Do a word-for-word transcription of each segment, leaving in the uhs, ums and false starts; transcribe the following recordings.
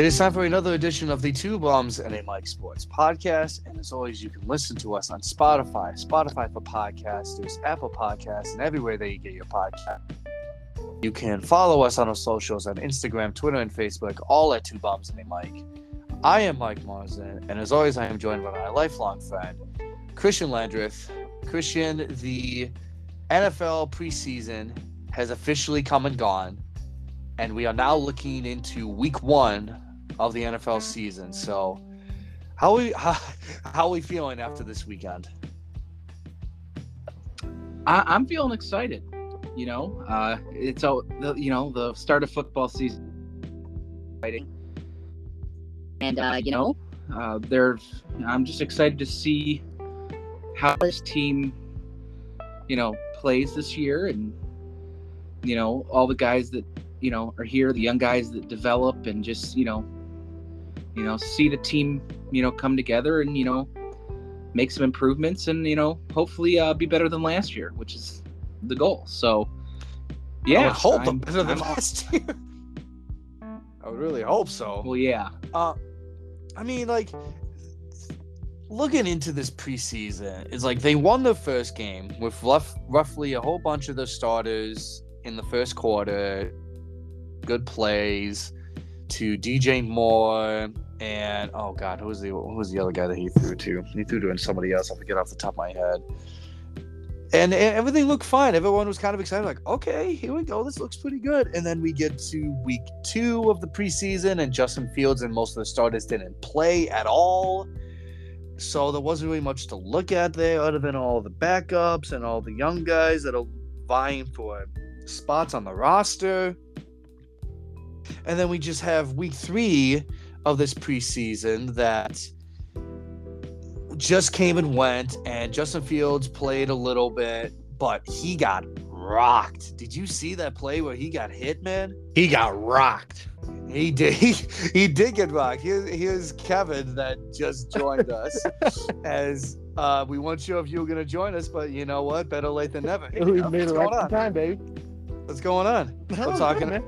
It is time for another edition of the Two Bums and a Mike Sports Podcast. And as always, you can listen to us on Spotify, Spotify for Podcasters, Apple Podcasts, and everywhere that you get your podcast. You can follow us on our socials on Instagram, Twitter, and Facebook, all at Two Bums and a Mike. I am Mike Marzen, and as always, I am joined by my lifelong friend, Christian Landreth. Christian, the N F L preseason has officially come and gone. And we are now looking into week one of the N F L season. So how are we, how, how are we feeling after this weekend? I, I'm feeling excited. You know, uh, it's all, you know, the start of football season. Exciting. And, uh, you know, uh, they're, I'm just excited to see how this team, you know, plays this year. And, you know, all the guys that, you know, are here, the young guys that develop, and just, you know, you know, see the team, you know, come together and, you know, make some improvements and, you know, hopefully uh, be better than last year, which is the goal. So, yeah. I would hope I'm better than I'm last year. I would really hope so. Well, yeah. Uh, I mean, like, looking into this preseason, it's like they won their first game with rough, roughly a whole bunch of the starters in the first quarter. Good plays to D J Moore and oh god, who was the who was the other guy that he threw to? He threw to somebody else. I forget off the top of my head. And, and everything looked fine. Everyone was kind of excited, like, okay, here we go. This looks pretty good. And then we get to week two of the preseason, and Justin Fields and most of the starters didn't play at all. So there wasn't really much to look at there, other than all the backups and all the young guys that are vying for spots on the roster. And then we just have week three of this preseason that just came and went, and Justin Fields played a little bit, but he got rocked. Did you see that play where he got hit, man? He got rocked. He did. He, he did get rocked. Here's, here's Kevin that just joined us. As uh, we weren't sure if you were going to join us, but you know what? Better late than never. Hey, we made it right on time, baby. What's going on? We're talking. Man.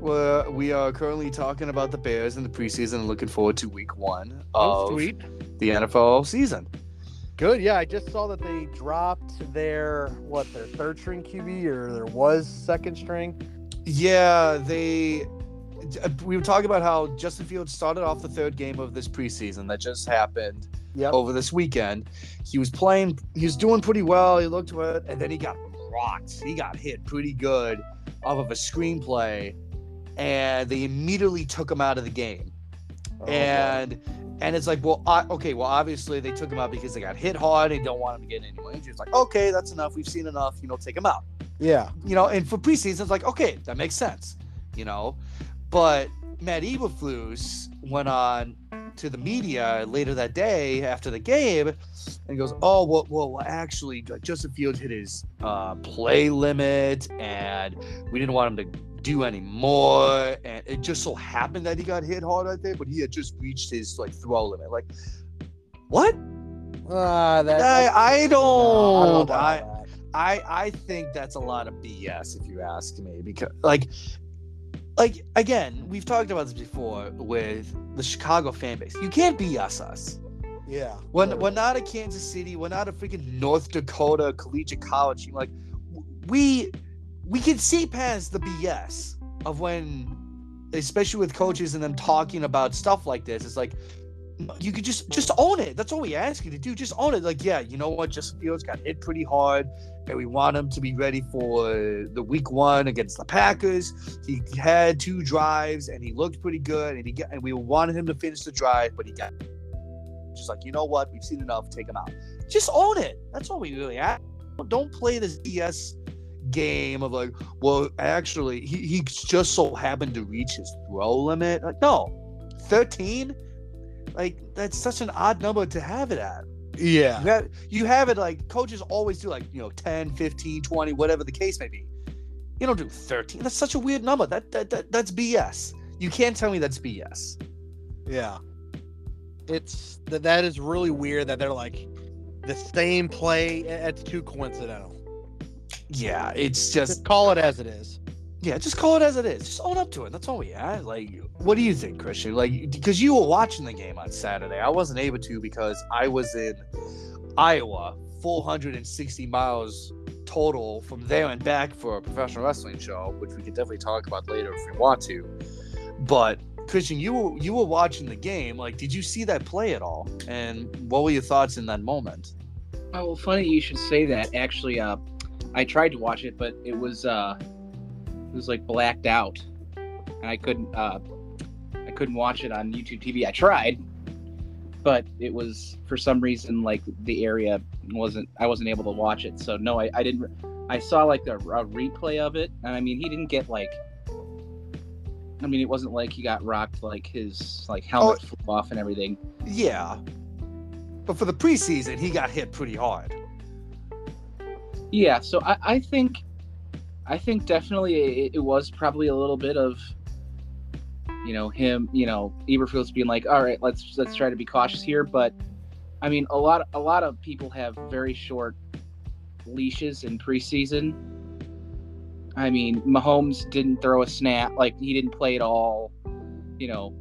We're, we are currently talking about the Bears in the preseason and looking forward to week one of oh, the N F L season. Good, yeah. I just saw that they dropped their, what, their third string Q B, or there was second string? Yeah, they... We were talking about how Justin Fields started off the third game of this preseason that just happened yep. over this weekend. He was playing, he was doing pretty well, he looked well, and then he got rocked. He got hit pretty good off of a screenplay. And they immediately took him out of the game. Oh, and God. and it's like, well, I, okay, well, obviously they took him out because they got hit hard and don't want him to get any more injuries. Like, okay, that's enough. We've seen enough. You know, take him out. Yeah. You know, and for preseason, it's like, okay, that makes sense. You know, but Matt Eberflus went on to the media later that day after the game and goes, oh, well, well actually, Justin Fields hit his uh, play limit and we didn't want him to do anymore, and it just so happened that he got hit hard right there, but he had just reached his like throw limit. Like, what? Uh, that, I, I don't. No, I, don't I, I I think that's a lot of B S, if you ask me. Because like, like again, we've talked about this before with the Chicago fan base. You can't B S us. Yeah. When we're, we're not a Kansas City, we're not a freaking North Dakota collegiate college team. Like, we. We can see past the B S of when, especially with coaches and them talking about stuff like this. It's like, you could just, just own it. That's all we ask you to do. Just own it. Like, yeah, you know what? Justin Fields got hit pretty hard, and we want him to be ready for the week one against the Packers. He had two drives, and he looked pretty good, and he got, and we wanted him to finish the drive, but he got just like, you know what? We've seen enough. Take him out. Just own it. That's all we really ask. Don't play this B S game of like, well, actually, he, he just so happened to reach his throw limit. Like, no, thirteen, like that's such an odd number to have it at. Yeah, you have, you have it like coaches always do, like, you know, ten, fifteen, twenty, whatever the case may be. You don't do thirteen. That's such a weird number. That that, that that's B S. You can't tell me that's B S. Yeah, it's that that is really weird that they're like the same play. It's too coincidental. Yeah, it's just, just call it as it is. Yeah, just call it as it is. Just own up to it. That's all we had. Like, what do you think, Christian? Like, because you were watching the game on Saturday. I wasn't able to because I was in Iowa, four hundred sixty miles total from there and back for a professional wrestling show, which we could definitely talk about later if we want to. But Christian, you were you were watching the game. Like, did you see that play at all? And what were your thoughts in that moment? Oh, well, funny you should say that. Actually, uh, I tried to watch it, but it was uh, it was like blacked out, and I couldn't uh, I couldn't watch it on YouTube T V. I tried, but it was for some reason like the area wasn't. I wasn't able to watch it. So no, I, I didn't. I saw like a, a replay of it, and I mean, he didn't get like. I mean, it wasn't like he got rocked, like his like helmet oh, flew off and everything. Yeah, but for the preseason, he got hit pretty hard. Yeah, so I, I think, I think definitely it, it was probably a little bit of, you know, him, you know, Eberflus being like, all right, let's let's try to be cautious here. But I mean, a lot a lot of people have very short leashes in preseason. I mean, Mahomes didn't throw a snap. Like, he didn't play at all. You know,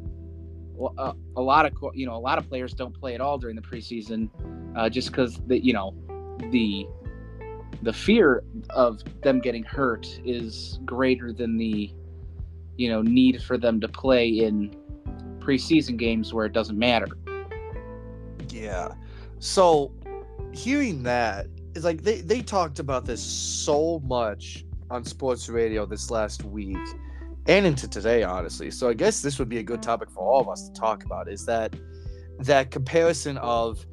a, a lot of you know a lot of players don't play at all during the preseason, uh, just because the you know the the fear of them getting hurt is greater than the you know need for them to play in preseason games where it doesn't matter. Yeah. So hearing that is like they they talked about this so much on sports radio this last week and into today, honestly. So I guess this would be a good topic for all of us to talk about, is that that comparison of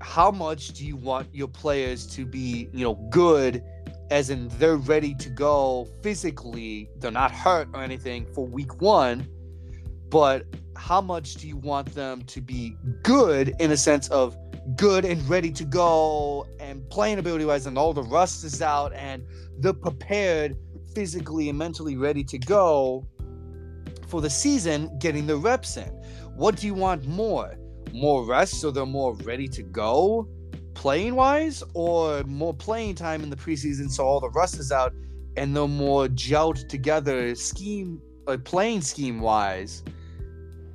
how much do you want your players to be, you know, good, as in they're ready to go physically, they're not hurt or anything for week one, but how much do you want them to be good in a sense of good and ready to go and playing ability-wise and all the rust is out and they're prepared physically and mentally ready to go for the season, getting the reps in. What do you want more? More rest so they're more ready to go playing-wise, or more playing time in the preseason so all the rust is out and they're more gelled together scheme, like playing scheme-wise?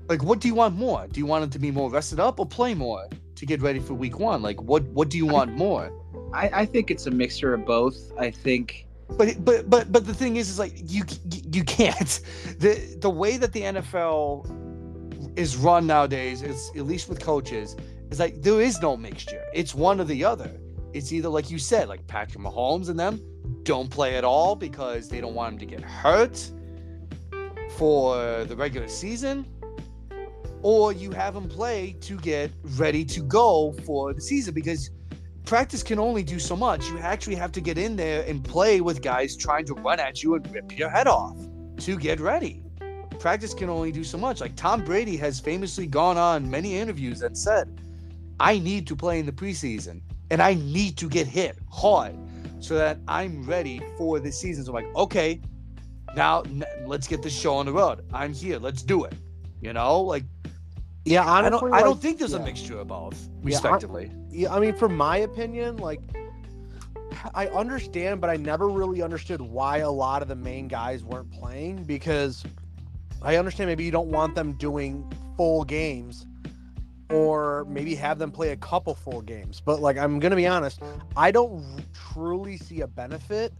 Like, what do you want more? Do you want them to be more rested up or play more to get ready for week one? Like, what what do you want more? I, I think it's a mixture of both. I think, but but but but the thing is, is like you you can't the the way that the N F L is run nowadays, is at least with coaches, is like there is no mixture. It's one or the other. It's either like you said, like Patrick Mahomes and them don't play at all because they don't want him to get hurt for the regular season, or you have them play to get ready to go for the season, because practice can only do so much. You actually have to get in there and play with guys trying to run at you and rip your head off to get ready. Practice can only do so much. Like, Tom Brady has famously gone on many interviews and said, I need to play in the preseason, and I need to get hit hard so that I'm ready for the season. So I'm like, okay, now let's get this show on the road. I'm here. Let's do it. You know, like, Yeah, honestly, I don't. Like, I don't think there's yeah. a mixture of both, respectively. Yeah, I, yeah, I mean, from my opinion, like, I understand, but I never really understood why a lot of the main guys weren't playing, because I understand maybe you don't want them doing full games, or maybe have them play a couple full games. But like, I'm gonna be honest, I don't truly see a benefit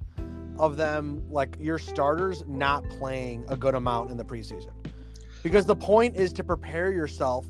of them, like your starters, not playing a good amount in the preseason. Because the point is to prepare yourself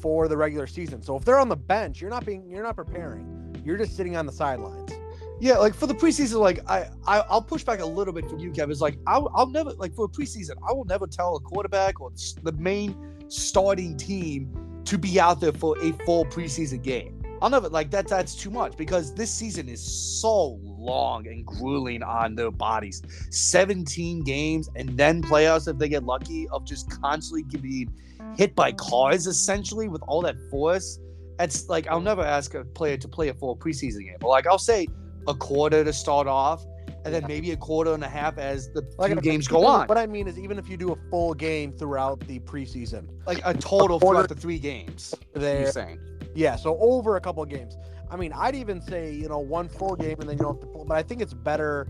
for the regular season. So if they're on the bench, you're not being, you're not preparing. You're just sitting on the sidelines. Yeah, like for the preseason, like I, I I'll push back a little bit from you, Kevin. It's like I'll, I'll never, like for a preseason, I will never tell a quarterback or the main starting team to be out there for a full preseason game. I'll never, like that. That's too much, because this season is so long and grueling on their bodies. seventeen games and then playoffs if they get lucky, of just constantly being hit by cars essentially with all that force. It's like I'll never ask a player to play a full preseason game, but like I'll say a quarter to start off, and then maybe a quarter and a half as the like few games go on. What I mean is, even if you do a full game throughout the preseason, like a total throughout the three games, they're you're saying yeah, so over a couple of games. I mean, I'd even say, you know, one full game and then you don't have to pull, but I think it's better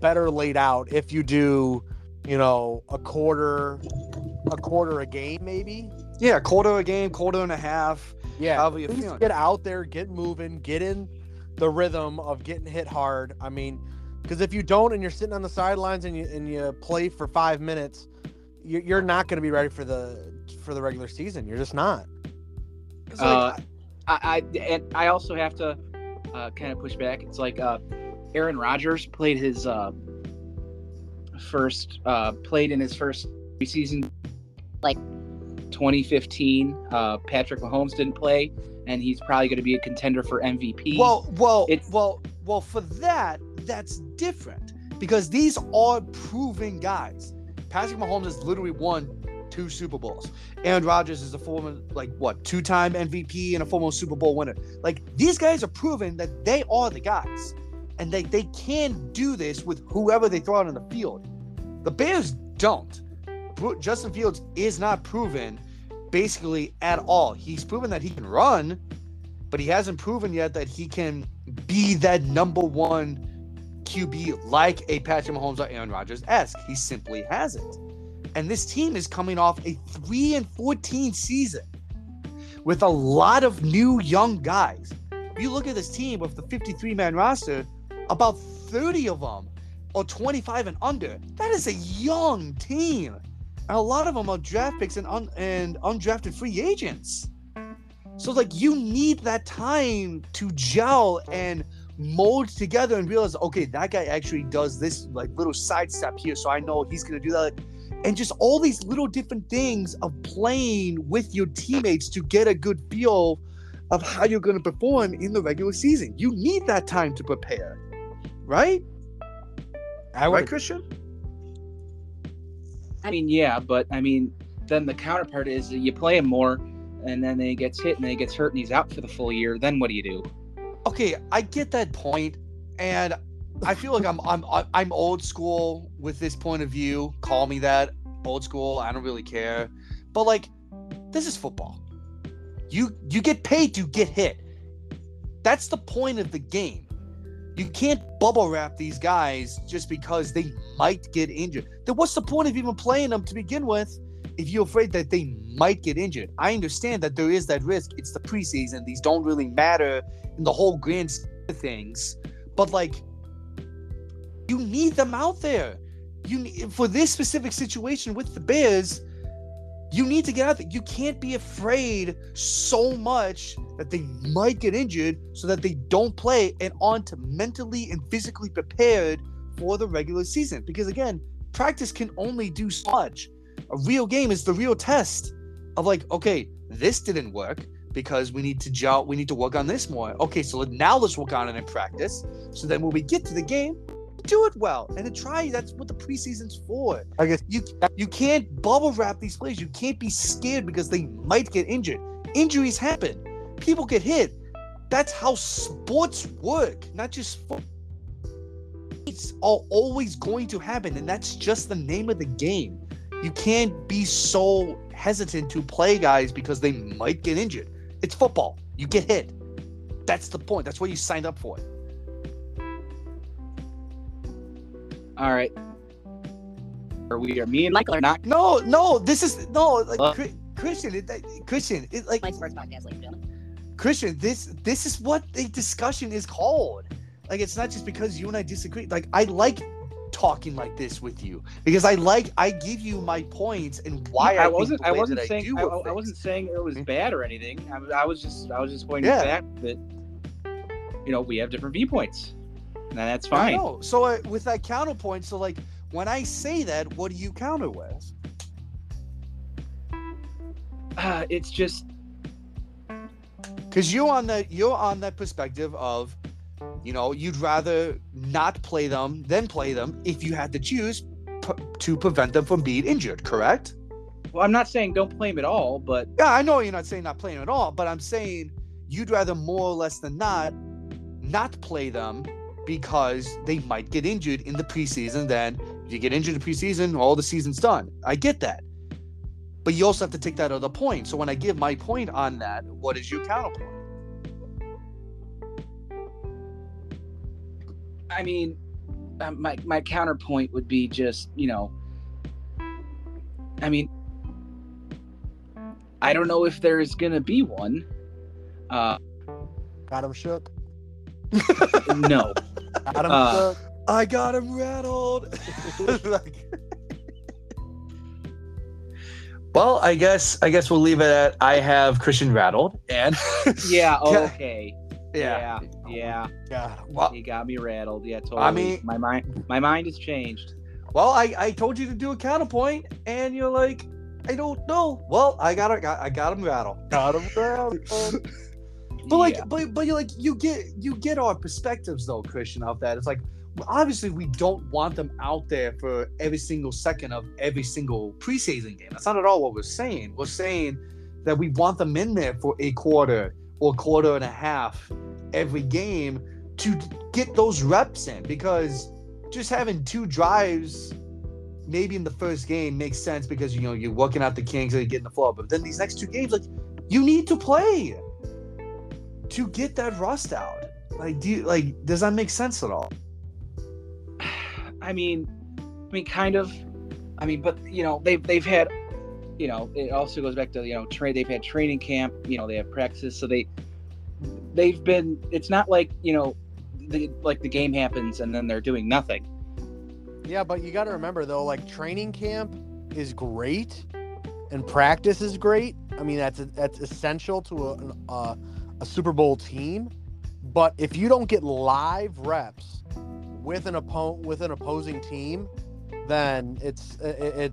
better laid out if you do, you know, a quarter, a quarter a game maybe. Yeah, a quarter a game, quarter and a half. Yeah, however you're feeling. Get out there, get moving, get in the rhythm of getting hit hard. I mean, because if you don't and you're sitting on the sidelines and you and you play for five minutes, you're, you're not going to be ready for the for the regular season. You're just not. Like, uh, I, I and I also have to uh, kind of push back. It's like uh, Aaron Rodgers played his uh, first uh, played in his first season, like twenty fifteen. Uh, Patrick Mahomes didn't play, and he's probably going to be a contender for M V P. Well, well, it's, well, well. For that, that's different because these are proven guys. Patrick Mahomes has literally won two Super Bowls. Aaron Rodgers is a former, like, what, two-time M V P and a former Super Bowl winner. Like, these guys are proven that they are the guys, and they, they can do this with whoever they throw out on the field. The Bears don't. Justin Fields is not proven basically at all. He's proven that he can run, but he hasn't proven yet that he can be that number one Q B like a Patrick Mahomes or Aaron Rodgers-esque. He simply hasn't. And this team is coming off a three and fourteen season with a lot of new young guys. If you look at this team with the fifty-three man roster, about thirty of them are twenty-five and under. That is a young team. And a lot of them are draft picks and, un- and undrafted free agents. So, like, you need that time to gel and mold together and realize, okay, that guy actually does this, like, little sidestep here, so I know he's going to do that. And just all these little different things of playing with your teammates to get a good feel of how you're going to perform in the regular season. You need that time to prepare, right? I right, Christian? I mean, yeah, but I mean, then the counterpart is that you play him more, and then he gets hit, and then he gets hurt, and he's out for the full year. Then what do you do? Okay, I get that point, and I feel like I'm I'm I'm old school with this point of view. Call me that, old school. I don't really care, but like, this is football. You you get paid to get hit. That's the point of the game. You can't bubble wrap these guys just because they might get injured. Then what's the point of even playing them to begin with if you're afraid that they might get injured? I understand that there is that risk. It's the preseason. These don't really matter in the whole grand scheme of things. But like, you need them out there. You need, for this specific situation with the Bears, you need to get out there. You can't be afraid so much that they might get injured so that they don't play and aren't mentally and physically prepared for the regular season. Because again, practice can only do so much. A real game is the real test of like, okay, this didn't work because we need to gel, we need to work on this more. Okay, so now let's work on it in practice. So then when we get to the game, do it well and to try. That's what the preseason's for. I guess you you can't bubble wrap these players. You can't be scared because they might get injured. Injuries happen. People get hit. That's how sports work. Not just sports are always going to happen, and that's just the name of the game. You can't be so hesitant to play guys because they might get injured. It's football. You get hit. That's the point. That's what you signed up for. All right. Are we? Are me and Michael are not? No, no. This is no. Like uh, Christian, it, Christian, it, like Christian. This this is what the discussion is called. Like, it's not just because you and I disagree. Like, I like talking like this with you because I like I give you my points and why I, I wasn't. I wasn't saying. I, I, I wasn't saying it was bad or anything. I, I was just. I was just pointing yeah. back that, you know, we have different viewpoints. Now that's fine. I know. So uh, with that counterpoint, so like when I say that, what do you counter with? Uh, it's just because you're on that you're on that perspective of, you know, you'd rather not play them than play them if you had to choose p- to prevent them from being injured. Correct? Well, I'm not saying don't play them at all, but yeah, I know you're not saying not play them at all, but I'm saying you'd rather more or less than not not play them, because they might get injured in the preseason. Then if you get injured in the preseason, all the season's done. I get that. But you also have to take that other point. So when I give my point on that, what is your counterpoint? I mean, um, my my counterpoint would be just, you know, I mean, I don't know if there is gonna be one. Uh, got him shook. No. Got him uh, shook. I got him rattled. Like, well, I guess I guess we'll leave it at I have Christian rattled and yeah, okay. Yeah. Yeah. Yeah. Well, he got me rattled. Yeah, totally. I mean, my mind my mind has changed. Well, I, I told you to do a counterpoint and you're like, I don't know. Well, I got I got, I got him rattled. Got him rattled. But like yeah. but but you're like you get you get our perspectives though, Christian, of that. It's like, obviously, we don't want them out there for every single second of every single preseason game. That's not at all what we're saying. We're saying that we want them in there for a quarter or quarter and a half every game to get those reps in, because just having two drives maybe in the first game makes sense because, you know, you're working out the kinks and you're getting the flow. But then these next two games, like, you need to play to get that rust out. Like, do you, like, does that make sense at all? I mean, I mean, kind of. I mean, but you know, they've they've had, you know, it also goes back to, you know, train. They've had training camp. You know, they have practices. So they they've been. It's not like, you know, the, like the game happens and then they're doing nothing. Yeah, but you got to remember though, like training camp is great, and practice is great. I mean, that's a, that's essential to a, a a Super Bowl team. But if you don't get live reps with an opponent, with an opposing team, then it's it, it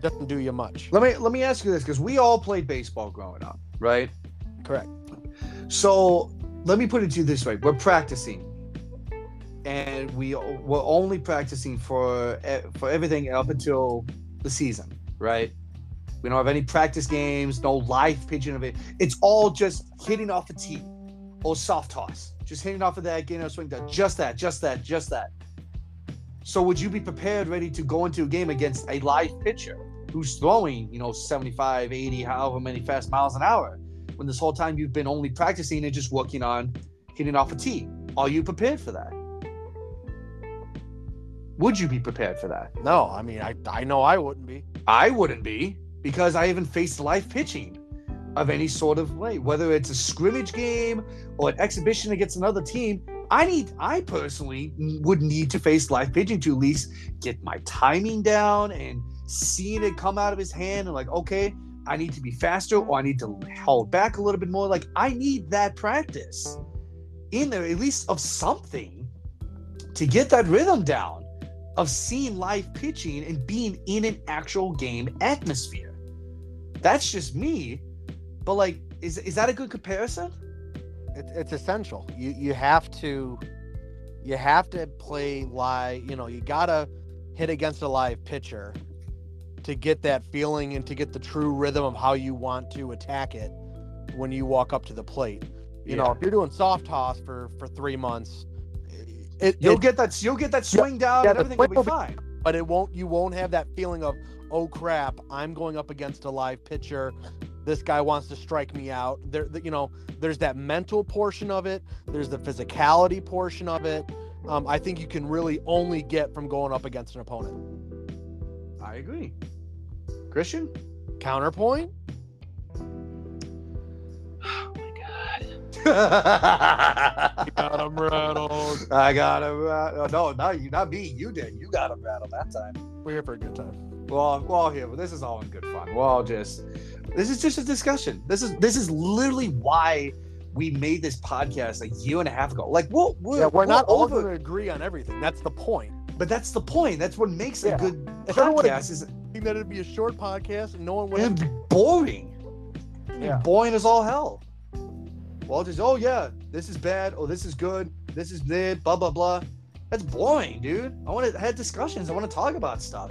doesn't do you much. Let me let me ask you this, because we all played baseball growing up, right? Correct. So let me put it to you this way: we're practicing, and we we're only practicing for for everything up until the season, right? We don't have any practice games, no live pitching of it. It's all just hitting off a tee or soft toss. Just hitting off of that, getting a swing, that, just that, just that, just that. So would you be prepared, ready to go into a game against a live pitcher who's throwing, you know, seventy-five, eighty, however many fast miles an hour, when this whole time you've been only practicing and just working on hitting off a tee? Are you prepared for that? Would you be prepared for that? No, I mean, I, I know I wouldn't be. I wouldn't be, because I haven't faced live pitching of any sort of way, whether it's a scrimmage game or an exhibition against another team. I need, I personally would need to face live pitching to at least get my timing down and seeing it come out of his hand and like, okay, I need to be faster or I need to hold back a little bit more. Like, I need that practice in there, at least of something, to get that rhythm down of seeing live pitching and being in an actual game atmosphere. That's just me. But like, is is that a good comparison? It, it's essential. You you have to, you have to play live. You know, you gotta hit against a live pitcher to get that feeling and to get the true rhythm of how you want to attack it when you walk up to the plate. You yeah. know, if you're doing soft toss for, for three months, it, you'll it, get that you'll get that swing yeah, down yeah, and everything will be fine. But it won't. You won't have that feeling of, oh crap, I'm going up against a live pitcher. This guy wants to strike me out. There, you know, there's that mental portion of it. There's the physicality portion of it. Um, I think you can really only get from going up against an opponent. I agree. Christian? Counterpoint? Oh, my God. You got him rattled. I got him rattled. No, not, you, not me. You did. You got him rattled that time. We're here for a good time. We're all, we're all here. But this is all in good fun. We're all just... This is just a discussion. This is this is literally why we made this podcast a year and a half ago. Like, we're, we're, yeah, we're, we're not all going to agree on everything. That's the point. But that's the point. That's what makes yeah. a good podcast. Is that it'd be a short podcast and no one would. It'd be boring. It'd yeah. be boring as all hell. Well, just oh yeah, this is bad. Oh, this is good. This is bad. Blah blah blah. That's boring, dude. I want to have discussions. I want to talk about stuff.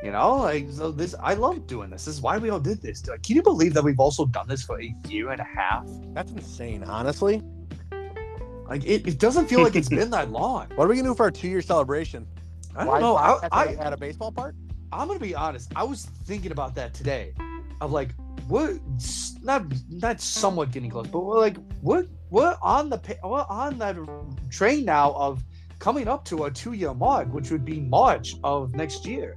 You know, like, so this, I love doing this. This is why we all did this. Like, can you believe that we've also done this for a year and a half? That's insane, honestly. Like, it, it doesn't feel like it's been that long. What are we going to do for our two-year celebration? I don't why, know. I, I, at a baseball park? I'm going to be honest. I was thinking about that today. Of like, we're not, not somewhat getting close, but we're like, we're, we're on the, we're on that train now of coming up to a two-year mark, which would be March of next year.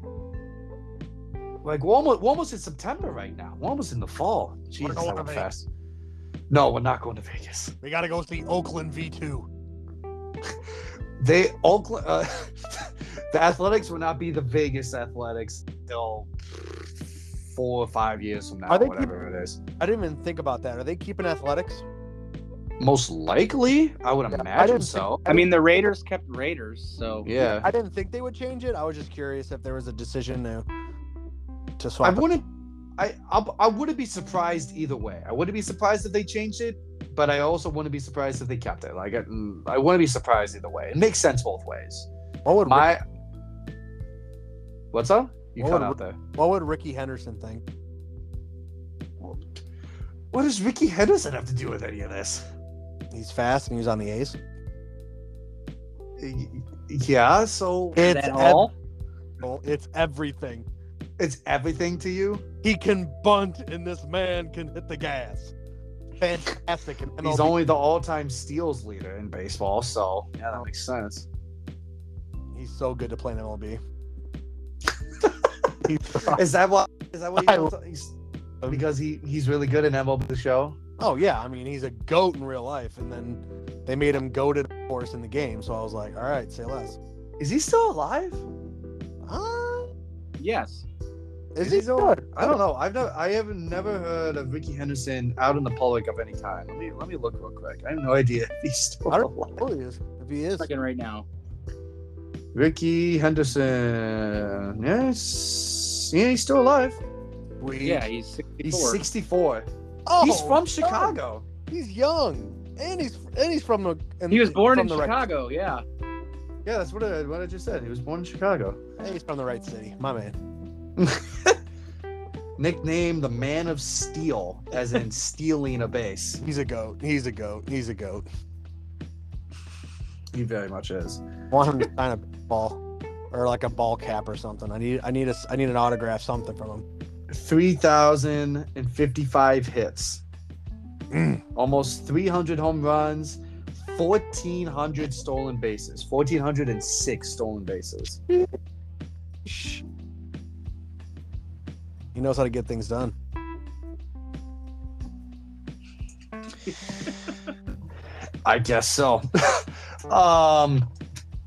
Like, we're almost, we're almost in September right now. We're almost in the fall. Jesus, that went fast. No, we're not going to Vegas. We got to go see Oakland V two. They Oakland, uh, the Athletics will not be the Vegas Athletics until four or five years from now, Are they whatever keep, it is. I didn't even think about that. Are they keeping Athletics? Most likely, I would yeah, imagine I so. Think, I, I mean, the Raiders kept Raiders, so yeah. I didn't think they would change it. I was just curious if there was a decision to to swap. I wouldn't. I I, I wouldn't be surprised either way. I wouldn't be surprised if they changed it, but I also wouldn't be surprised if they kept it. Like I, I wouldn't be surprised either way. It makes sense both ways. What would my? Ricky... What's up? You what cut would, out there. What would Ricky Henderson think? What does Ricky Henderson have to do with any of this? He's fast, and he was on the A's. Yeah, so... It's ev- all? It's everything. It's everything to you? He can bunt, and this man can hit the gas. Fantastic. He's only the all-time steals leader in baseball, so... Yeah, that makes sense. He's so good to play in M L B. Is that what... Is that what he's... Because he, he's really good in M L B The Show? Oh, yeah. I mean, he's a GOAT in real life. And then they made him goated, of course, in the game. So I was like, all right, say less. Is he still alive? Uh, yes. Is, is he still alive? I don't know. I've never, I have never heard of Ricky Henderson out in the public of any kind. Let me let me look real quick. I have no idea if he's still I don't alive. Know he is. If he is. Second right now. Ricky Henderson. Yes. Yeah, he's still alive. Wait. Yeah, he's sixty-four. He's sixty-four. Oh, he's from Chicago. God. He's young, and he's and he's from the. And he was born in Chicago. Right. Yeah, yeah, that's what I what I just said. He was born in Chicago. Hey, he's from the right city, my man. Nicknamed the Man of Steel, as in stealing a base. He's a goat. He's a goat. He's a goat. He very much is. I want him to sign a ball, or like a ball cap or something. I need I need a I need an autograph, something from him. three thousand fifty-five hits, mm. almost three hundred home runs, fourteen hundred stolen bases, fourteen oh six stolen bases. He knows how to get things done. I guess so. um,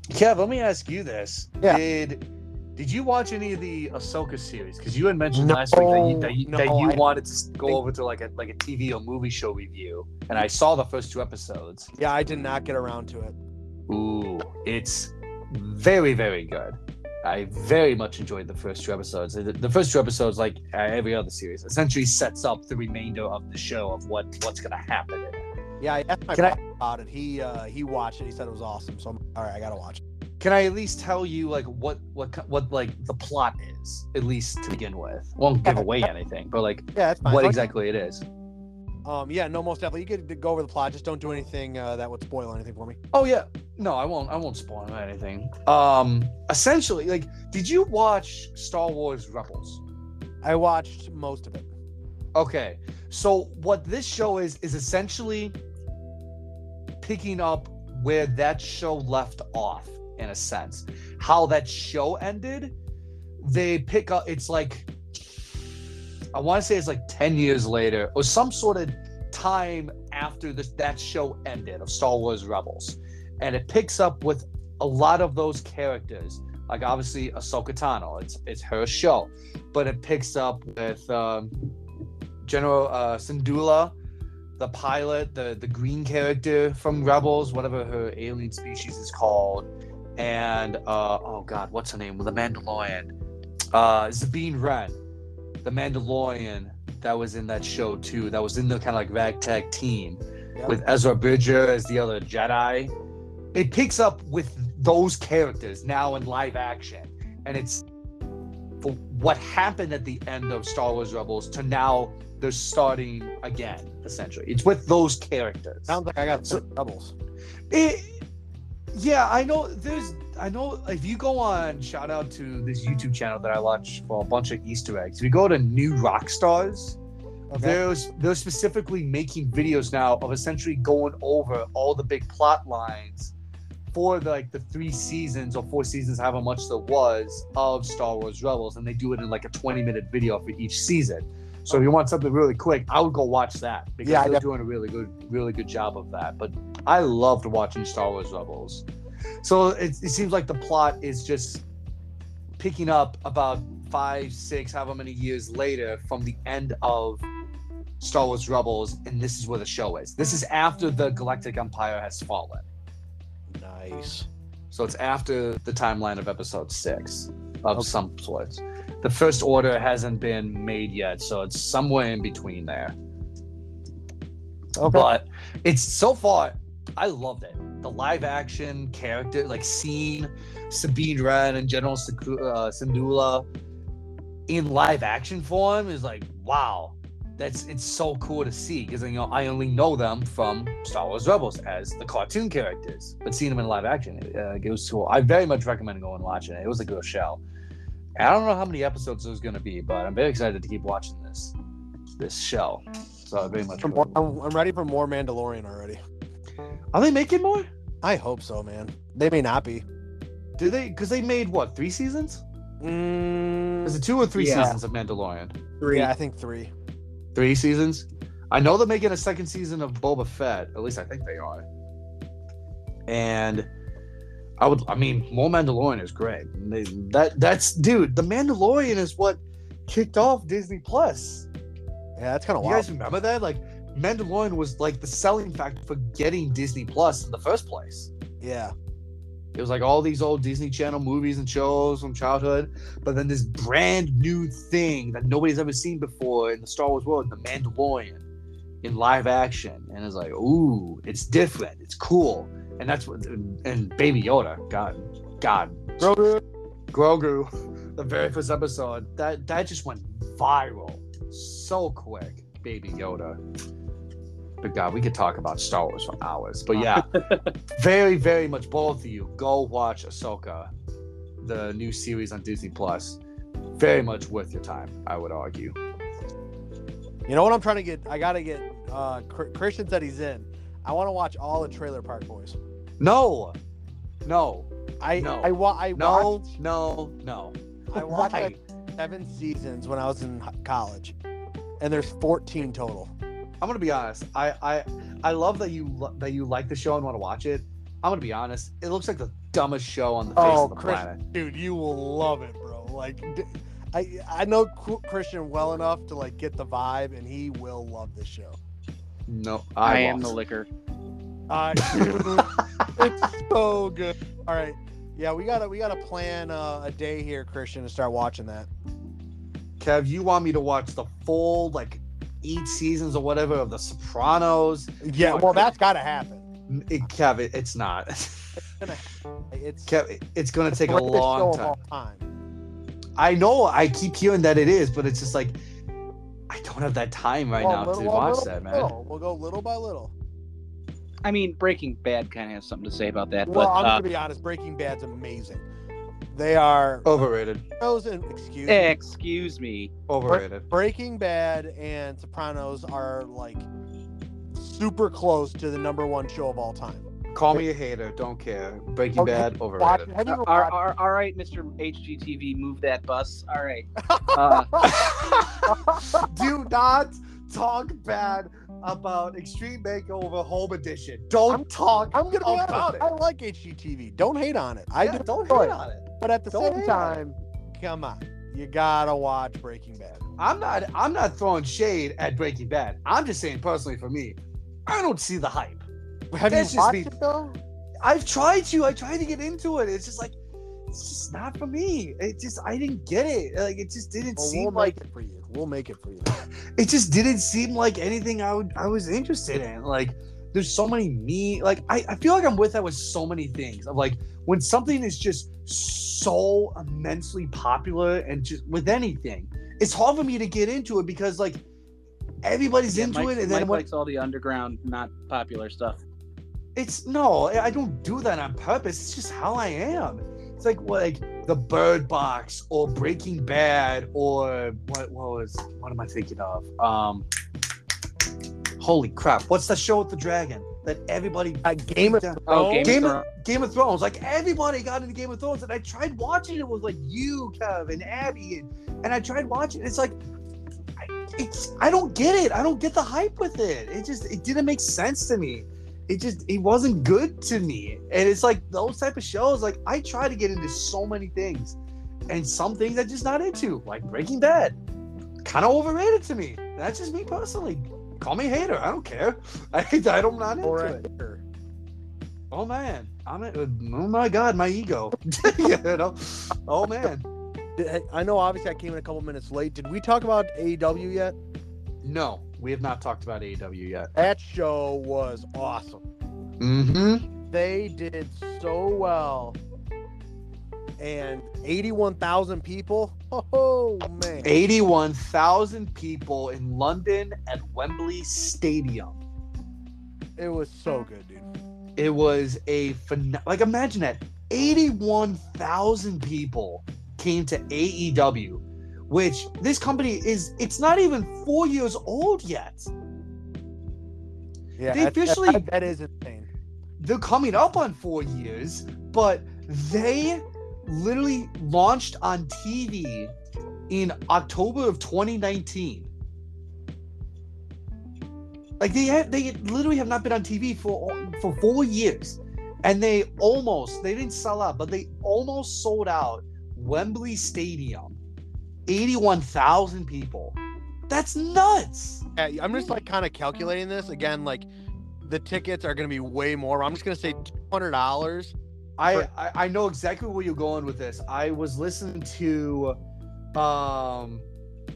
Kev, let me ask you this. Yeah. Did... Did you watch any of the Ahsoka series? Because you had mentioned no, last week that you, that you, no, that you wanted to go think... over to like a like a T V or movie show review, and I saw the first two episodes. Yeah, I did not get around to it. Ooh, it's very, very good. I very much enjoyed the first two episodes. The, the first two episodes, like every other series, essentially sets up the remainder of the show of what, what's going to happen in it. Yeah, I asked my brother I... about it. He, uh, he watched it. He said it was awesome, so I'm all right, I got to watch it. Can I at least tell you like what what what like the plot is, at least to begin with? Won't give away anything, but like yeah, that's fine. What exactly it is. Um yeah, no, most definitely. You could go over the plot, just don't do anything uh, that would spoil anything for me. Oh yeah. No, I won't I won't spoil anything. Um essentially, like, did you watch Star Wars Rebels? I watched most of it. Okay. So what this show is is essentially picking up where that show left off. In a sense, how that show ended, they pick up. It's like I want to say it's like ten years later, or some sort of time after this, that show ended of Star Wars Rebels, and it picks up with a lot of those characters. Like obviously Ahsoka Tano, it's it's her show, but it picks up with um, General uh, Syndulla, the pilot, the the green character from Rebels, whatever her alien species is called. And uh oh god, what's her name? The Mandalorian, uh Sabine Wren, the Mandalorian that was in that show too. That was in the kind of like ragtag team yep. with Ezra Bridger as the other Jedi. It picks up with those characters now in live action, and it's for what happened at the end of Star Wars Rebels to now they're starting again. Essentially, it's with those characters. Sounds like I got so, Rebels. It. Yeah, I know there's, I know if you go on, shout out to this YouTube channel that I watch for a bunch of Easter eggs. If you go to New Rock Stars, okay. they're, they're specifically making videos now of essentially going over all the big plot lines for the, like the three seasons or four seasons, however much there was, of Star Wars Rebels, and they do it in like a twenty minute video for each season. So if you want something really quick, I would go watch that, because yeah, they're doing a really good, really good job of that. But I loved watching Star Wars Rebels. So it, it seems like the plot is just picking up about five, six, however many years later from the end of Star Wars Rebels, and this is where the show is. This is after the Galactic Empire has fallen. Nice. So it's after the timeline of episode six of okay. some sorts. The First Order hasn't been made yet, so it's somewhere in between there. Okay. But it's, so far, I loved it. The live action character, like seeing Sabine Wren and General uh, Syndulla in live action form is like, wow. That's, it's so cool to see, because you know, I only know them from Star Wars Rebels as the cartoon characters. But seeing them in live action, it, uh, it was cool. I very much recommend going and watching it. It was a good show. I don't know how many episodes there's going to be, but I'm very excited to keep watching this this show. So I very much. I'm, I'm ready for more Mandalorian already. Are they making more? I hope so, man. They may not be. Do they? Because they made what, three seasons? Mm, Is it two or three yeah. seasons of Mandalorian? Three. Yeah, I think three. Three seasons? I know they're making a second season of Boba Fett. At least I think they are. And I would, I mean, more Mandalorian is great. They, that that's, dude, The Mandalorian is what kicked off Disney Plus. Yeah, that's kind of wild. You guys remember that? Like, Mandalorian was like the selling factor for getting Disney Plus in the first place. Yeah. It was like all these old Disney Channel movies and shows from childhood, but then this brand new thing that nobody's ever seen before in the Star Wars world, The Mandalorian, in live action. And it's like, ooh, it's different. It's cool. And that's what, and Baby Yoda, God, God. Grogu. Grogu, the very first episode, that, that just went viral so quick. Baby Yoda. But God, we could talk about Star Wars for hours. But yeah, very, very much, both of you, go watch Ahsoka, the new series on Disney Plus. Very much worth your time, I would argue. You know what I'm trying to get? I gotta get uh, Christian said he's in. I want to watch all the Trailer Park Boys. No, no, I no, I, wa- I no, watched, no, no. I watched like seven seasons when I was in college, and there's fourteen total. I'm gonna be honest. I, I I love that you that you like the show and want to watch it. I'm gonna be honest. It looks like the dumbest show on the face oh, of the Christian, planet. Dude, you will love it, bro. Like, I I know Christian well enough to like get the vibe, and he will love this show. No, I, I am the liquor. Uh, dude, it's so good. All right, yeah, we gotta we gotta plan uh, a day here, Christian, to start watching that. Kev, you want me to watch the full like eight seasons or whatever of The Sopranos? Yeah, well, that's gotta happen. It, Kev, it, it's not. It's gonna, it's, Kev, it, it's gonna take a long time. time. I know. I keep hearing that it is, but it's just like, I don't have that time right well, now little, to well, watch little, that, man. Little. We'll go little by little. I mean, Breaking Bad kind of has something to say about that. Well, but, I'm uh, going to be honest. Breaking Bad's amazing. They are... Overrated. Frozen, excuse me. Excuse me. Overrated. Breaking Bad and Sopranos are, like, super close to the number one show of all time. Call me a hater. Don't care. Breaking okay. Bad, overrated. Watch, uh, all, all, all right, Mister H G T V, move that bus. All right. Uh. Do not talk bad about Extreme Makeover Home Edition. Don't I'm, talk I'm gonna be about honest. it. I like H G T V. Don't hate on it. I yeah, do don't hate it. on it. But at the don't same time, come on. You gotta watch Breaking Bad. I'm not. I'm not throwing shade at Breaking Bad. I'm just saying personally for me, I don't see the hype. Have That's you watched me. it though? I've tried to. I tried to get into it. It's just like, it's just not for me. It just, I didn't get it. Like, it just didn't well, seem we'll like it for you. We'll make it for you. It just didn't seem like anything I would. I was interested in. Like, there's so many me. Like, I, I feel like I'm with that with so many things. I'm like, when something is just so immensely popular and just with anything, it's hard for me to get into it because like everybody's yeah, into Mike, it, and Mike then when, likes all the underground, not popular stuff. It's no, I don't do that on purpose. It's just how I am. It's like like the Bird Box or Breaking Bad or what, what was what am I thinking of? Um, holy crap! What's the show with the dragon? that everybody uh, Game of Thrones. Oh, Game, Game, of, Game of Thrones. Like everybody got into Game of Thrones, and I tried watching it with like you, Kevin, Abby, and, and I tried watching it. It's like I, it's I don't get it. I don't get the hype with it. It just it didn't make sense to me. It just it wasn't good to me. And it's like those type of shows. Like I try to get into so many things, and some things I'm just not into, like Breaking Bad. Kind of overrated to me. That's just me personally. Call me a hater. I don't care. I, I don't, I'm not into or it. Hater. Oh, man. I'm a, oh, my God. My ego. You know? Oh, man. I know, obviously, I came in a couple minutes late. Did we talk about A E W yet? No. We have not talked about A E W yet. That show was awesome. Mm-hmm. They did so well. And eighty-one thousand people. Oh, man. eighty-one thousand people in London at Wembley Stadium. It was so good, dude. It was a phen- like, imagine that. eighty-one thousand people came to A E W, which this company is, it's not even four years old yet. Yeah, they officially, that, that is insane. They're coming up on four years, but they literally launched on T V in October of twenty nineteen. Like they had, they literally have not been on T V for for four years, and they almost they didn't sell out, but they almost sold out Wembley Stadium, eighty-one thousand people. That's nuts. Yeah, I'm just like kind of calculating this again. Like the tickets are going to be way more. I'm just going to say two hundred dollars. I, I know exactly where you're going with this. I was listening to, um,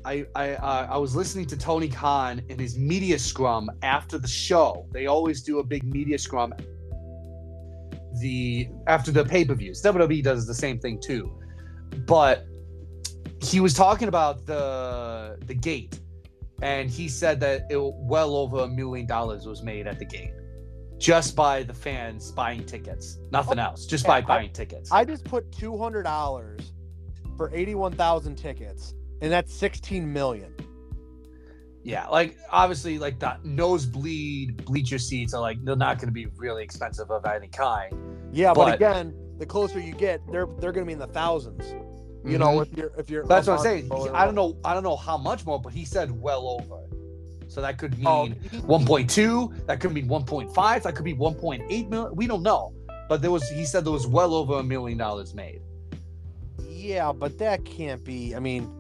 I I uh, I was listening to Tony Khan in his media scrum after the show. They always do a big media scrum. The after the pay-per-views, W W E does the same thing too, but he was talking about the the gate, and he said that it well over a million dollars was made at the gate. Just by the fans buying tickets. Nothing oh, else. Just by buying I, tickets. I just put two hundred dollars for eighty-one thousand tickets, and that's sixteen million dollars. Yeah, like, obviously, like, the nosebleed bleacher seats are, like, they're not going to be really expensive of any kind. Yeah, but, but again, the closer you get, they're they're going to be in the thousands. You mm-hmm. know, if you're... if you're that's what I'm saying. He, I don't know I don't know how much more, but he said well over. So that could mean oh. one point two, that could mean one point five, that could be one point eight million. We don't know. But there was, he said there was well over a million dollars made. Yeah, but that can't be, I mean,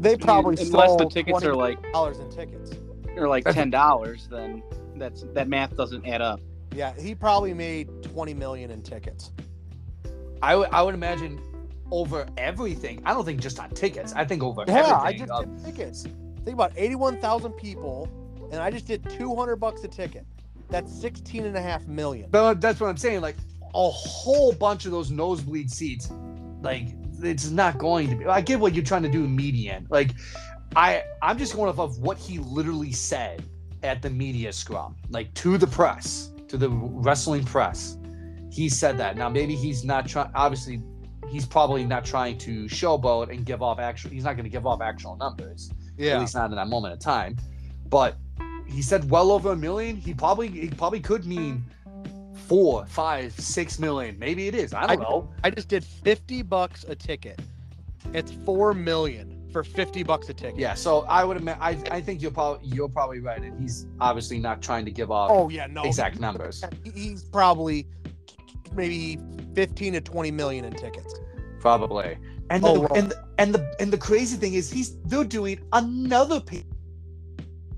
they probably sold unless the tickets are like dollars in tickets. Or like ten dollars, then that's that math doesn't add up. Yeah, he probably made twenty million in tickets. I would I would imagine over everything. I don't think just on tickets. I think over yeah, everything. Yeah, I just um, did tickets. Think about eighty-one thousand people, and I just did two hundred bucks a ticket. That's sixteen and a half million. But that's what I'm saying. Like a whole bunch of those nosebleed seats, like it's not going to be. I get what you're trying to do in median. Like I, I'm just going off of what he literally said at the media scrum, like to the press, to the wrestling press. He said that. Now maybe he's not trying. Obviously, he's probably not trying to showboat and give off actual. He's not going to give off actual numbers. Yeah. At least not in that moment of time. But he said well over a million. He probably he probably could mean four, five, six million. Maybe it is. I don't I, know. I just did fifty bucks a ticket. It's four million for fifty bucks a ticket. Yeah. So I would imagine. I I think you're probably you're probably right. And he's obviously not trying to give off. Oh yeah, no exact numbers. He's probably maybe fifteen to twenty million in tickets. Probably. And the, oh, wow. and the and the and the crazy thing is he's they're doing another pay-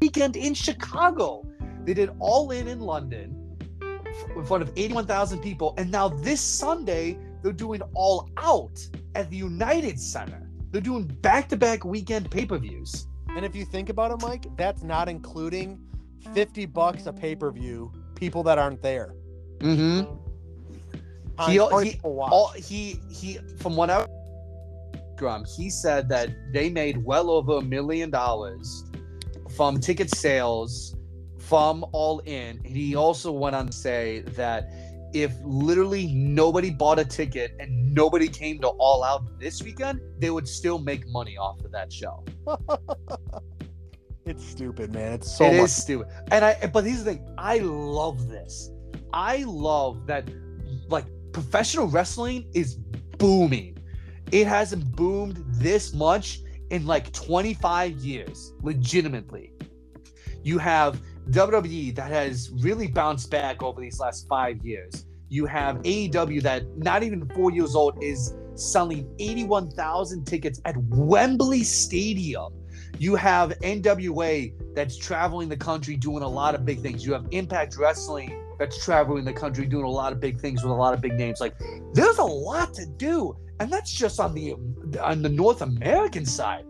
weekend in Chicago. They did All In in London f- in front of eighty-one thousand people, and now this Sunday they're doing All Out at the United Center. They're doing back-to-back weekend pay-per-views. And if you think about it, Mike, that's not including fifty bucks a pay-per-view. People that aren't there. Mm-hmm. He he, all, he he from what I. He said that they made well over a million dollars from ticket sales from All In. And he also went on to say that if literally nobody bought a ticket and nobody came to All Out this weekend, they would still make money off of that show. It's stupid, man. It's so. It much- is stupid. And I. But here's the thing. I love this. I love that. Like, professional wrestling is booming. It hasn't boomed this much in like twenty-five years, legitimately. You have W W E that has really bounced back over these last five years. You have A E W that, not even four years old, is selling eighty-one thousand tickets at Wembley Stadium. You have N W A that's traveling the country doing a lot of big things. You have Impact Wrestling that's traveling the country doing a lot of big things with a lot of big names. Like, there's a lot to do. And that's just on the on the North American side,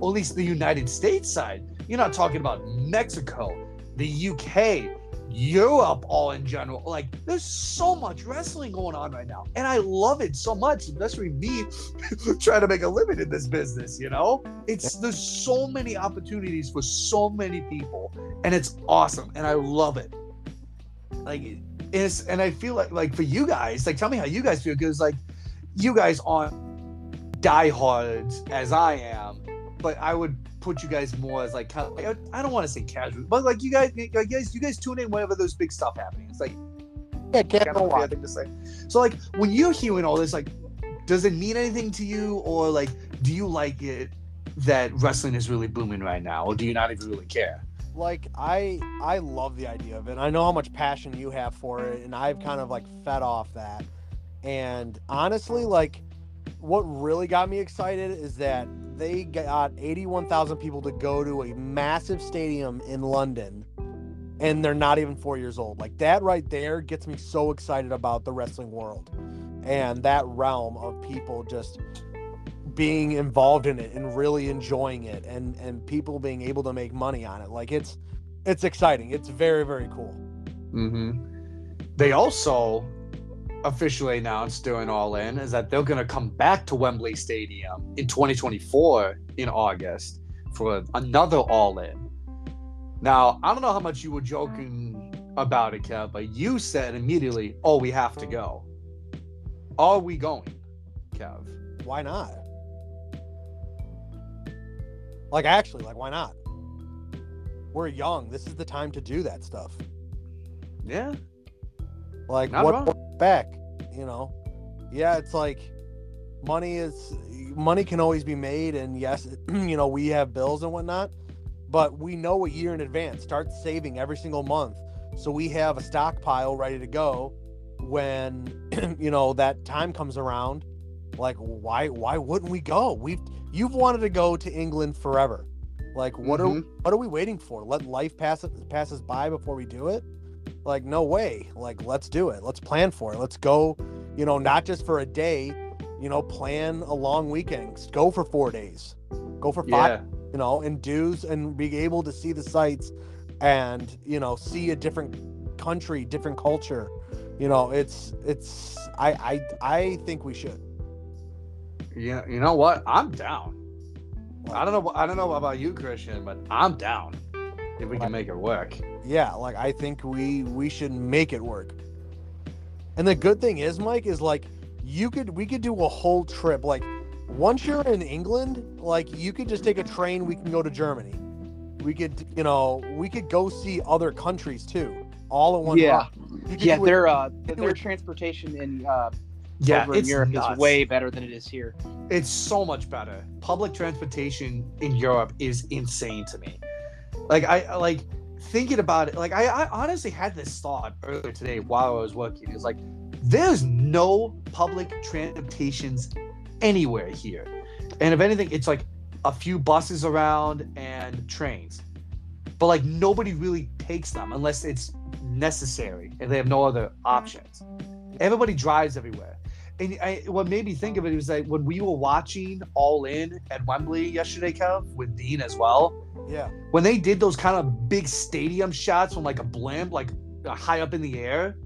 or at least the United States side. You're not talking about Mexico, the U K, Europe, all in general. Like, there's so much wrestling going on right now, and I love it so much. That's where me trying to make a living in this business, you know? It's there's so many opportunities for so many people, and it's awesome, and I love it. Like, it's, and I feel like like for you guys, like, tell me how you guys feel, because like, you guys aren't diehards as I am, but I would put you guys more as like, kind of like, I don't want to say casual, but like you guys, you guys, you guys tune in whenever there's big stuff happening. It's like, yeah, can't know why. So like, when you're hearing all this, like, does it mean anything to you, or like, do you like it that wrestling is really booming right now, or do you not even really care? Like, I, I love the idea of it. I know how much passion you have for it, and I've kind of like fed off that. And honestly, like, what really got me excited is that they got eighty-one thousand people to go to a massive stadium in London, and they're not even four years old. Like, that right there gets me so excited about the wrestling world and that realm of people just being involved in it and really enjoying it, and, and people being able to make money on it. Like, it's, it's exciting. It's very, very cool. Mm-hmm. They also officially announced during All In is that they're going to come back to Wembley Stadium in twenty twenty-four in August for another All In. Now, I don't know how much you were joking about it, Kev, but you said immediately, oh, we have to go. Are we going, Kev? Why not? Like, actually, like, why not? We're young. This is the time to do that stuff. Yeah. Like, not what... wrong. Back, you know. Yeah, it's like money is money can always be made, and yes, you know, we have bills and whatnot, but we know a year in advance, start saving every single month, so we have a stockpile ready to go when you know that time comes around. Like, why why wouldn't we go? We've you've wanted to go to England forever. Like, what mm-hmm. are what are we waiting for? Let life pass pass us by before we do it. Like, no way. Like, let's do it. Let's plan for it. Let's go, you know, not just for a day, you know, plan a long weekend. Go for four days. Go for five, yeah. you know, and dues and be able to see the sights and, you know, see a different country, different culture. You know, it's, it's, I, I, I think we should. Yeah. You know what? I'm down. Like, I don't know. I don't know about you, Christian, but I'm down if we can make it work. Yeah, like, I think we we should make it work. And the good thing is, Mike, is like, you could we could do a whole trip. Like, once you're in England, like, you could just take a train. We can go to Germany. We could, you know, we could go see other countries too, all in one. Yeah, yeah, their a, uh, their transportation in uh, yeah, over in Europe nuts. is way better than it is here. It's so much better. Public transportation in Europe is insane to me. Like, I like. Thinking about it, like, I, I honestly had this thought earlier today while I was working. It's like, there's no public transportations anywhere here, and if anything, it's like a few buses around and trains, but like, nobody really takes them unless it's necessary and they have no other options. Everybody drives everywhere. And I, what made me think of it was like, when we were watching All In at Wembley yesterday, Kev, with Dean as well. Yeah. When they did those kind of big stadium shots from like a blimp, like high up in the air,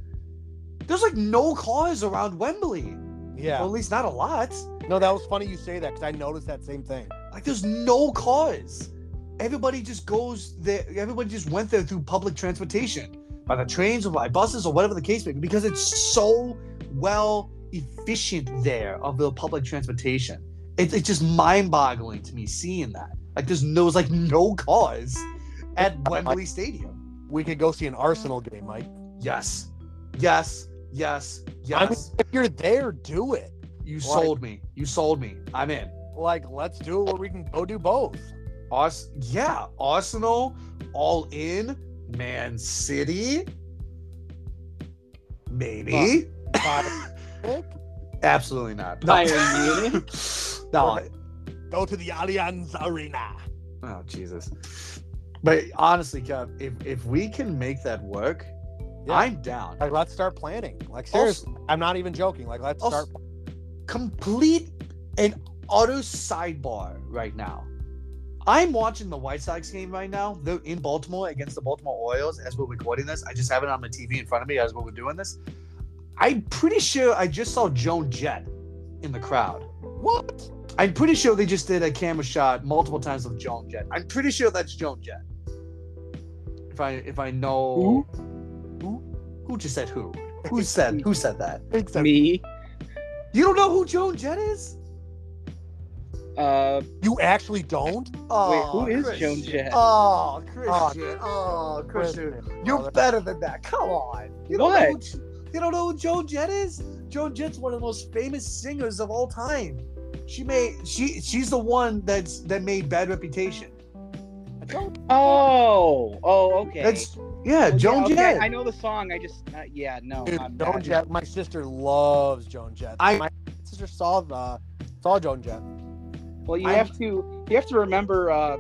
there's like no cars around Wembley. Yeah. Or at least not a lot. No, that was funny you say that, because I noticed that same thing. Like, there's no cars. Everybody just goes there. Everybody just went there through public transportation, by the trains or by buses or whatever the case may be, because it's so well efficient there of the public transportation. It, it's just mind-boggling to me seeing that. Like, there's no, it's like no cars. at Wembley Stadium. We could go see an Arsenal game, Mike. Yes. Yes. Yes. Yes. I mean, if you're there, do it. You like, sold me. You sold me. I'm in. Like, let's do it where we can go do both. Ars- yeah. Arsenal, All In, Man City. Maybe. Uh, Absolutely not. No. No. Go to the Allianz Arena. Oh, Jesus. But honestly, Kev, if, if we can make that work, yeah. I'm down. Like, let's start planning. Like, seriously, also, I'm not even joking. Like, let's also, start. Complete and auto sidebar right now. I'm watching the White Sox game right now. They're in Baltimore against the Baltimore Orioles as we're recording this. I just have it on my T V in front of me as we're doing this. I'm pretty sure I just saw Joan Jett in the crowd. What? I'm pretty sure they just did a camera shot multiple times of Joan Jett. I'm pretty sure that's Joan Jett. If I if I know who who, who just said who who said who said that? Except me. You don't know who Joan Jett is? Uh, you actually don't? Oh, wait, who is Christian. Joan Jett? Oh, Christian. Oh, Christian. Christian. You're better than that. Come on. You don't what? Know who, you don't know who Joan Jett is? Joan Jett's one of the most famous singers of all time. She made she she's the one that's that made Bad Reputation. I don't oh, oh, okay. That's yeah, well, Joan yeah, okay. Jett. I know the song. I just uh, yeah, no. Dude, I'm Joan Jett. My sister loves Joan Jett. I, my sister saw the saw Joan Jett. Well, you I'm, have to you have to remember uh,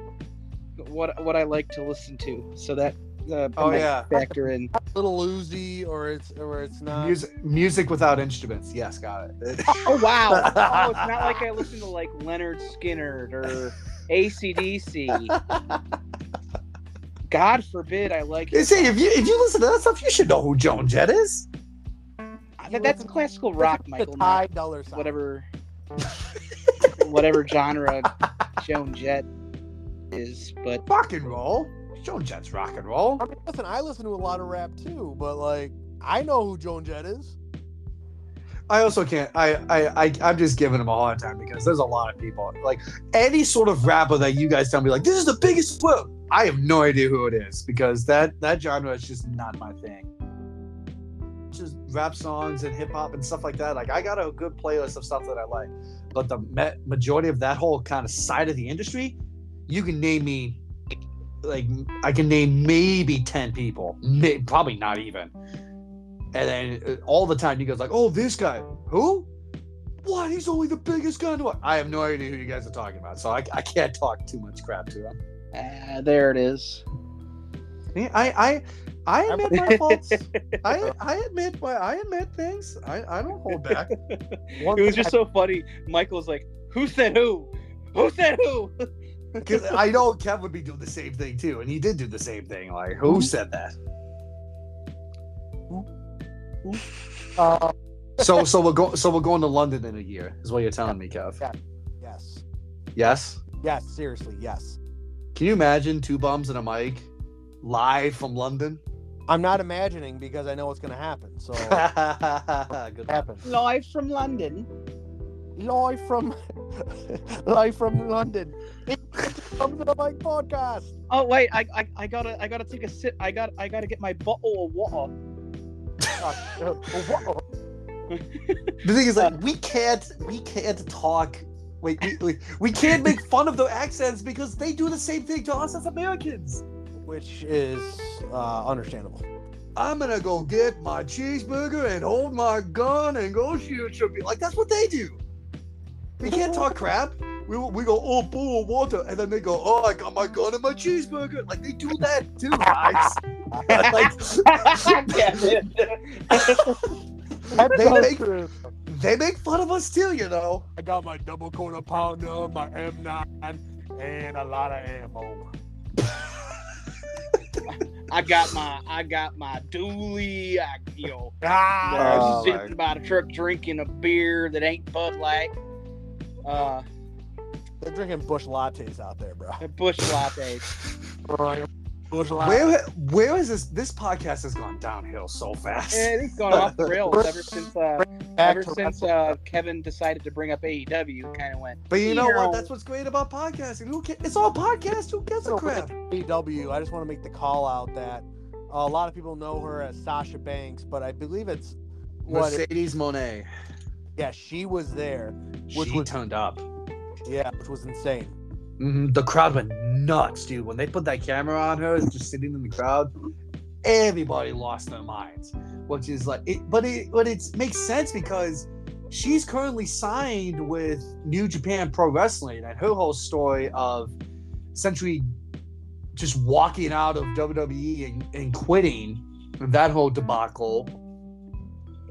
what what I like to listen to, so that uh, oh yeah factor in a little Uzi or it's or it's not music, music without instruments. Yes, got it. Oh wow! Oh, it's not like I listen to like Leonard Skinner or A C D C. God forbid I like. They say if you if you listen to that stuff, you should know who Joan Jett is. That, that's classical rock, Michael. High dollar sign. Whatever. Whatever genre Joan Jett is, but rock and roll. Joan Jett's rock and roll. I mean, listen, I listen to a lot of rap too, but like I know who Joan Jett is. I also can't. I I, I I'm just giving him a hard time because there's a lot of people like any sort of rapper that you guys tell me like this is the biggest whoop. I have no idea who it is because that that genre is just not my thing. Just rap songs and hip hop and stuff like that. Like I got a good playlist of stuff that I like. But the ma- majority of that whole kind of side of the industry, you can name me, like, I can name maybe ten people, may- probably not even. And then uh, all the time, you guys like, oh, this guy, who? What? He's only the biggest guy in the world. I have no idea who you guys are talking about, so I, I can't talk too much crap to him. Uh, there it is. I, I, I admit my faults. I, I admit my, I admit things. I, I don't hold back. One it was just I, so funny. Michael's like, "Who said who? Who said who?" Because I know Kev would be doing the same thing too, and he did do the same thing. Like, who said that? Who? Who? Uh, so, so we're going. So we're going to London in a year, is what you're telling me, Kev. Yeah. Yes. Yes. Yes. Seriously, yes. Can you imagine two bums and a mic? Live from London? I'm not imagining because I know what's going to happen. So, good happen. Live from London. Live from live from London. Welcome to the Mike Podcast. Oh wait, I, I I gotta I gotta take a sip. I got I gotta get my bottle of water. The thing is, like, we can't we can't talk. Wait, we, we, we can't make fun of the accents because they do the same thing to us as Americans. Which is uh, understandable. I'm gonna go get my cheeseburger and hold my gun and go shoot some people. Like that's what they do. We can't talk crap. We we go oh bowl of water and then they go oh I got my gun and my cheeseburger. Like they do that too, guys. Like, they make they make fun of us too, you know. I got my double quarter pounder, my M nine, and a lot of ammo. I got my I got my dually. I, you know, ah, oh sitting by the truck drinking a beer that ain't Bud Light. Uh, They're drinking Bush lattes out there, bro. Bush lattes. Bush lattes. Where, where is this? This podcast has gone downhill so fast. Yeah, it's gone off the rails ever since uh, Back ever since uh, Kevin decided to bring up A E W, kind of went. But you know what? That's what's great about podcasting. Who cares? It's all podcasts. Who gives a crap? A E W. I just want to make the call out that a lot of people know her as Sasha Banks, but I believe it's what, Mercedes Moné. Yeah, she was there. Which she was, turned up. Yeah, which was insane. Mm-hmm. The crowd went nuts, dude. When they put that camera on her, just sitting in the crowd, everybody lost their minds. Which is like, it, but it but it makes sense because she's currently signed with New Japan Pro Wrestling, and her whole story of essentially just walking out of W W E and, and quitting that whole debacle,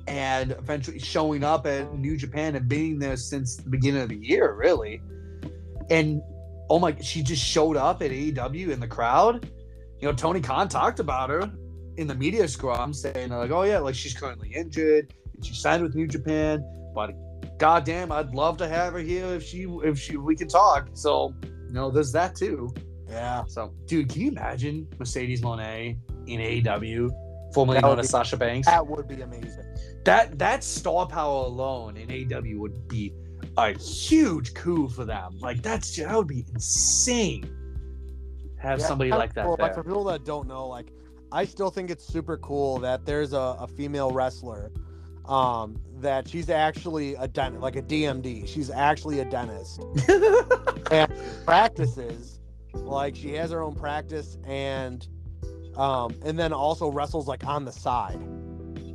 and eventually showing up at New Japan and being there since the beginning of the year, really. And oh my, she just showed up at A E W in the crowd. You know, Tony Khan talked about her in the media scrum, saying like, "Oh yeah, like she's currently injured, and she signed with New Japan, but goddamn, I'd love to have her here if she if she we can talk." So, you know, there's that too. Yeah. So, dude, can you imagine Mercedes Moné in A E W? Formerly known as Sasha Banks. That would be amazing. That that star power alone in A E W would be a huge coup for them. Like that's that would be insane. Have yeah, somebody like that. Cool. There. Like for people that don't know, like I still think it's super cool that there's a, a female wrestler um, that she's actually a dentist, like a D M D. She's actually a dentist and practices. Like she has her own practice and. Um, and then also wrestles like on the side.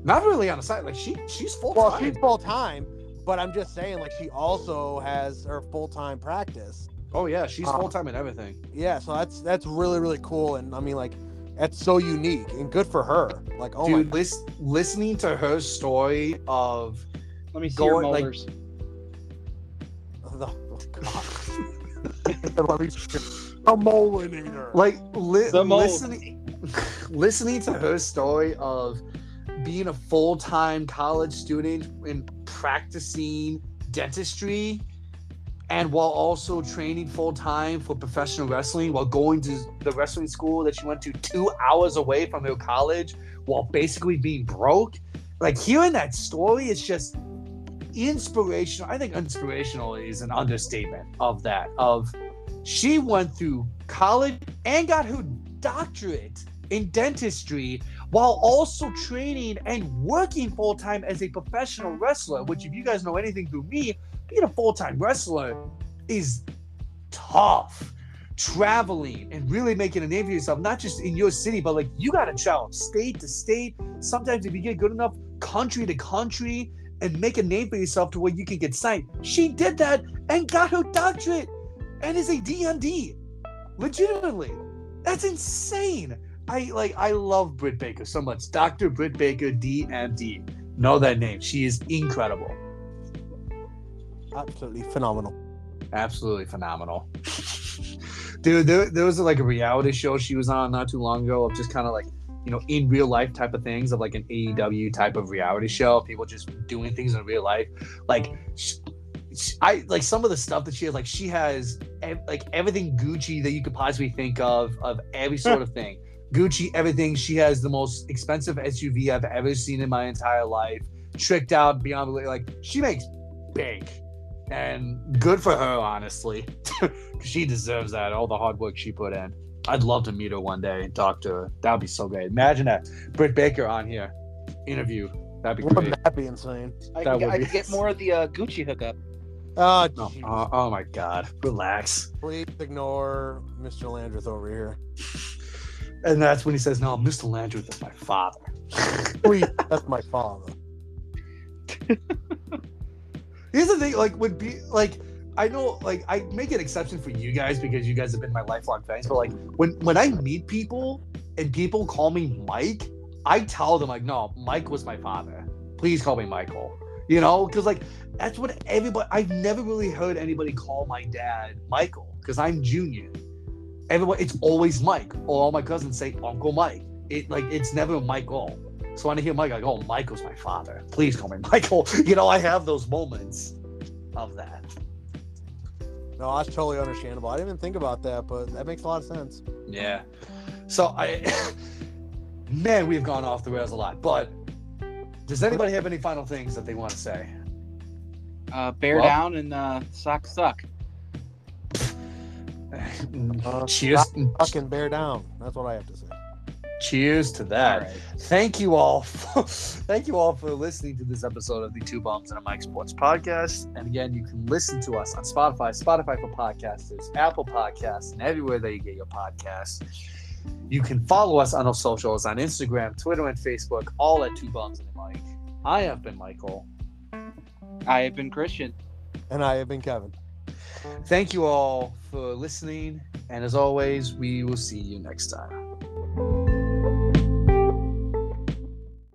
Not really on the side. Like she, she's full time. Well, she's full time, but I'm just saying like she also has her full time practice. Oh yeah, she's um, full time in everything. Yeah, so that's that's really really cool, and I mean like that's so unique and good for her. Like oh dude, my lis- listening to her story of let me see going, your molars. Like... Oh, oh god, let me a molinator. Like li- the mol- listening. Listening to her story of being a full-time college student and practicing dentistry and while also training full-time for professional wrestling while going to the wrestling school that she went to two hours away from her college while basically being broke. Like hearing that story is just inspirational. I think inspirational is an understatement of that. Of she went through college and got her doctorate in dentistry while also training and working full-time as a professional wrestler, which if you guys know anything through me, being a full-time wrestler is tough. Traveling and really making a name for yourself, not just in your city, but like you gotta travel state to state, sometimes if you get good enough, country to country, and make a name for yourself to where you can get signed. She did that and got her doctorate and is a D M D legitimately. That's insane. I like. I love Britt Baker so much. Doctor Britt Baker D M D. Know that name. She is incredible. Absolutely phenomenal. Absolutely phenomenal. Dude, there, there was like a reality show she was on not too long ago of just kind of like, you know, in real life type of things of like an A E W type of reality show. People just doing things in real life. Like, she, she, I like some of the stuff that she has. Like, she has. Like everything Gucci that you could possibly think of, of every sort of thing. Gucci, everything. She has the most expensive S U V I've ever seen in my entire life. Tricked out beyond belief. Like, she makes bank. And good for her, honestly. She deserves that. All the hard work she put in. I'd love to meet her one day and talk to her. That would be so great. Imagine that. Britt Baker on here. Interview. That'd be great. Wouldn't that be insane? I could get, be... get more of the uh, Gucci hookup. Oh, oh, oh, oh my God! Relax. Please ignore Mister Landreth over here. And that's when he says, "No, Mister Landreth is my father." Please, that's my father. Here's the thing: like, would be like, I know, like, I make an exception for you guys because you guys have been my lifelong fans. But like, when when I meet people and people call me Mike, I tell them like, "No, Mike was my father. Please call me Michael." You know, because like. That's what everybody... I've never really heard anybody call my dad Michael, because I'm junior. Everyone, it's always Mike. Or all my cousins say Uncle Mike. It like it's never Michael. So when I hear Mike, I go, oh, Michael's my father. Please call me Michael. You know, I have those moments of that. No, that's totally understandable. I didn't even think about that, but that makes a lot of sense. Yeah. So I... Man, we've gone off the rails a lot, but... Does anybody have any final things that they want to say? Uh, bear well, down and uh, socks suck. Uh, cheers. Fucking bear down. That's what I have to say. Cheers to that. Right. Thank you all. For, thank you all for listening to this episode of the Two Bums and a Mike Sports Podcast. And again, you can listen to us on Spotify, Spotify for Podcasters, Apple Podcasts, and everywhere that you get your podcasts. You can follow us on our socials on Instagram, Twitter, and Facebook, all at Two Bums and a Mike. I have been Michael. I have been Christian. And I have been Kevin. Thank you all for listening. And as always, we will see you next time.